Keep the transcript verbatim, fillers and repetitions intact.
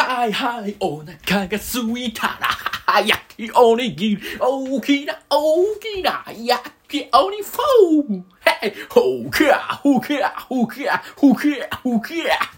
はいはいお腹がすいたら焼きおにぎり大きな大きな焼きおにフォームヘイホーカーホーカーホーカーホーカーホーカー